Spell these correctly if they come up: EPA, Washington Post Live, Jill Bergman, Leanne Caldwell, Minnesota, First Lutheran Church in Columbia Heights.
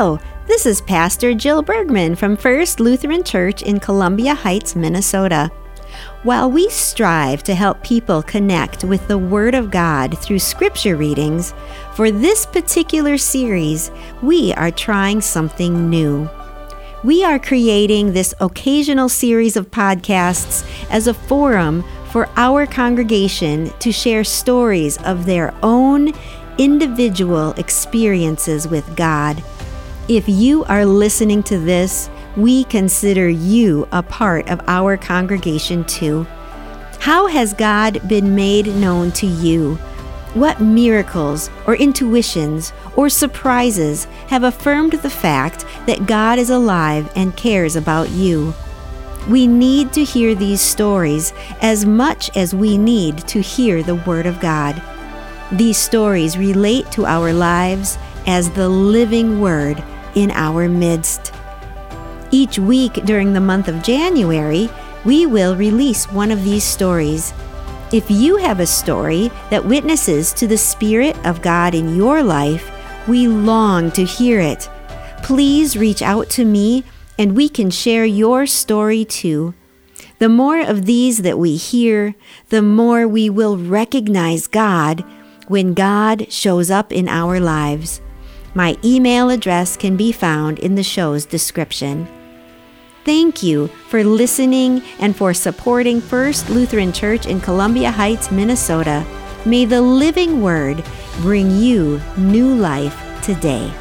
Hello, this is Pastor Jill Bergman from First Lutheran Church in Columbia Heights, Minnesota. While we strive to help people connect with the Word of God through Scripture readings, for this particular series, we are trying something new. We are creating this occasional series of podcasts as a forum for our congregation to share stories of their own individual experiences with God. If you are listening to this, we consider you a part of our congregation too. How has God been made known to you? What miracles or intuitions or surprises have affirmed the fact that God is alive and cares about you? We need to hear these stories as much as we need to hear the Word of God. These stories relate to our lives as the living Word in our midst. Each week during the month of January, we will release one of these stories. If you have a story that witnesses to the Spirit of God in your life, we long to hear it. Please reach out to me and we can share your story too. The more of these that we hear, the more we will recognize God when God shows up in our lives. My email address can be found in the show's description. Thank you for listening and for supporting First Lutheran Church in Columbia Heights, Minnesota. May the living Word bring you new life today.